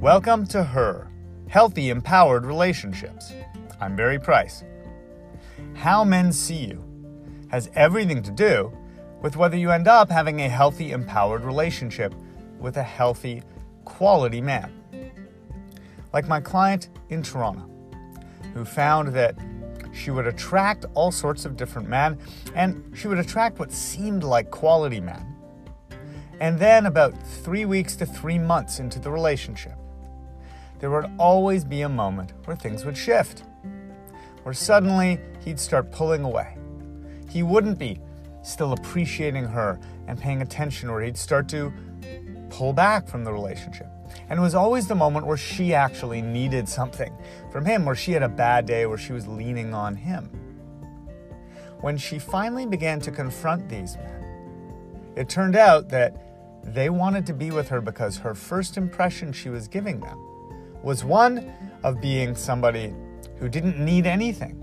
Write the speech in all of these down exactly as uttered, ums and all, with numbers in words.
Welcome to Her, Healthy Empowered Relationships. I'm Barry Price. How men see you has everything to do with whether you end up having a healthy, empowered relationship with a healthy, quality man. Like my client in Toronto, who found that she would attract all sorts of different men, and she would attract what seemed like quality men. And then about three weeks to three months into the relationship, there would always be a moment where things would shift, where suddenly he'd start pulling away. He wouldn't be still appreciating her and paying attention, or he'd start to pull back from the relationship. And it was always the moment where she actually needed something from him, where she had a bad day, where she was leaning on him. When she finally began to confront these men, it turned out that they wanted to be with her because her first impression she was giving them was one of being somebody who didn't need anything.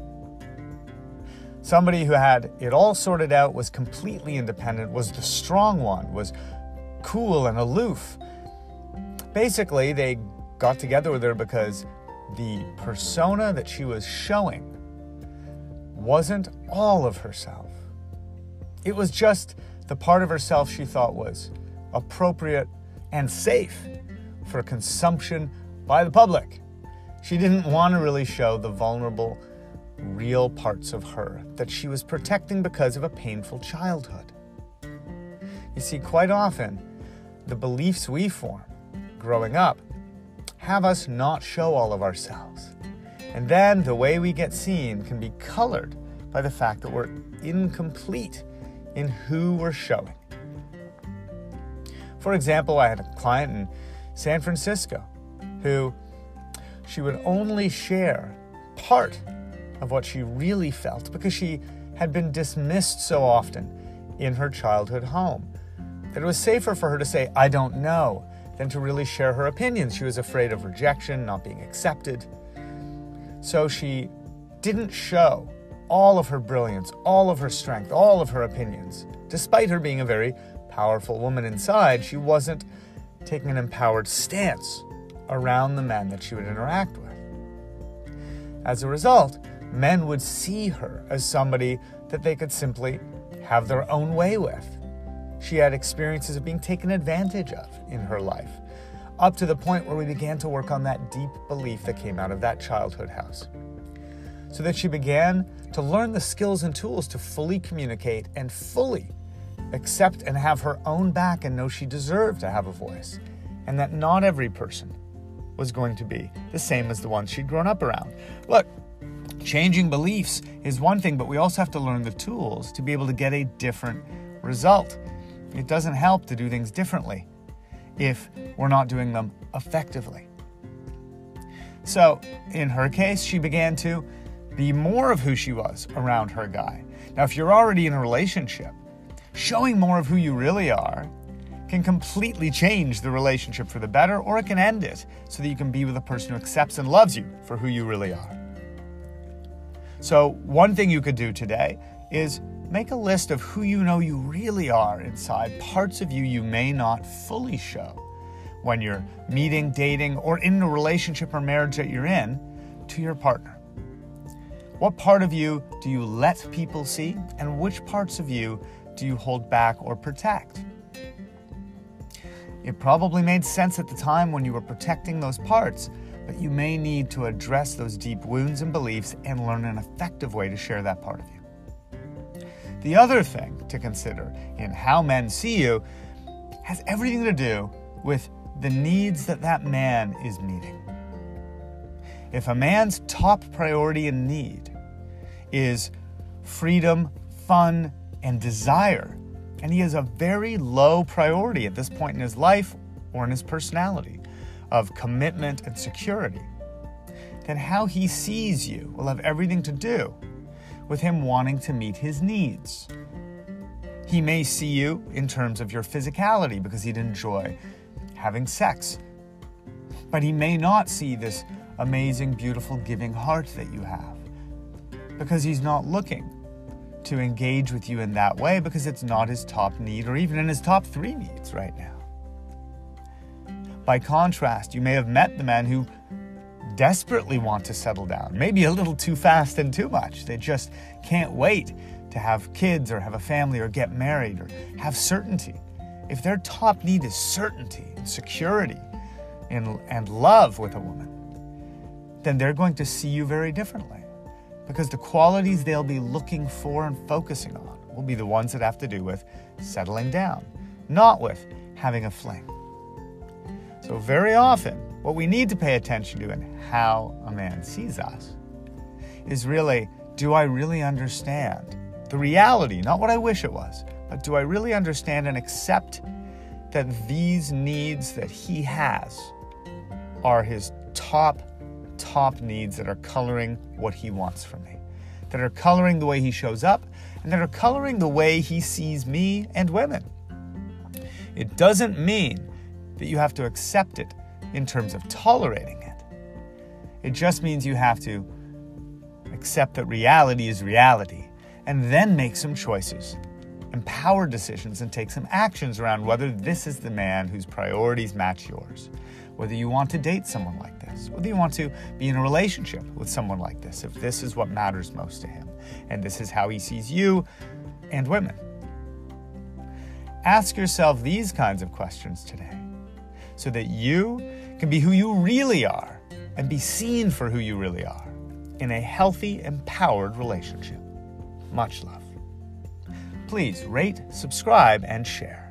Somebody who had it all sorted out, was completely independent, was the strong one, was cool and aloof. Basically, they got together with her because the persona that she was showing wasn't all of herself. It was just the part of herself she thought was appropriate and safe for consumption by the public. She didn't want to really show the vulnerable, real parts of her that she was protecting because of a painful childhood. You see, quite often, the beliefs we form growing up have us not show all of ourselves. And then the way we get seen can be colored by the fact that we're incomplete in who we're showing. For example, I had a client in San Francisco who she would only share part of what she really felt because she had been dismissed so often in her childhood home that it was safer for her to say, "I don't know," than to really share her opinions. She was afraid of rejection, not being accepted. So she didn't show all of her brilliance, all of her strength, all of her opinions. Despite her being a very powerful woman inside, she wasn't taking an empowered stance around the men that she would interact with. As a result, men would see her as somebody that they could simply have their own way with. She had experiences of being taken advantage of in her life, up to the point where we began to work on that deep belief that came out of that childhood house, so that she began to learn the skills and tools to fully communicate and fully accept and have her own back and know she deserved to have a voice, and that not every person was going to be the same as the ones she'd grown up around. Look, changing beliefs is one thing, but we also have to learn the tools to be able to get a different result. It doesn't help to do things differently if we're not doing them effectively. So in her case, she began to be more of who she was around her guy. Now, if you're already in a relationship, showing more of who you really are can completely change the relationship for the better, or it can end it so that you can be with a person who accepts and loves you for who you really are. So one thing you could do today is make a list of who you know you really are inside, parts of you you may not fully show when you're meeting, dating, or in a relationship or marriage that you're in, to your partner. What part of you do you let people see, and which parts of you do you hold back or protect? It probably made sense at the time when you were protecting those parts, but you may need to address those deep wounds and beliefs and learn an effective way to share that part of you. The other thing to consider in how men see you has everything to do with the needs that that man is meeting. If a man's top priority and need is freedom, fun, and desire, and he has a very low priority at this point in his life or in his personality of commitment and security, then how he sees you will have everything to do with him wanting to meet his needs. He may see you in terms of your physicality because he'd enjoy having sex, but he may not see this amazing, beautiful, giving heart that you have because he's not looking to engage with you in that way because it's not his top need, or even in his top three needs right now. By contrast, you may have met the men who desperately want to settle down, maybe a little too fast and too much. They just can't wait to have kids or have a family or get married or have certainty. If their top need is certainty and security and, and love with a woman, then they're going to see you very differently, because the qualities they'll be looking for and focusing on will be the ones that have to do with settling down, not with having a fling. So very often, what we need to pay attention to in how a man sees us is really, do I really understand the reality, not what I wish it was, but do I really understand and accept that these needs that he has are his top, top needs that are coloring what he wants from me, that are coloring the way he shows up, and that are coloring the way he sees me and women. It doesn't mean that you have to accept it in terms of tolerating it. It just means you have to accept that reality is reality, and then make some choices, empower decisions, and take some actions around whether this is the man whose priorities match yours, whether you want to date someone like this, whether you want to be in a relationship with someone like this, if this is what matters most to him, and this is how he sees you and women. Ask yourself these kinds of questions today, so that you can be who you really are and be seen for who you really are in a healthy, empowered relationship. Much love. Please rate, subscribe, and share.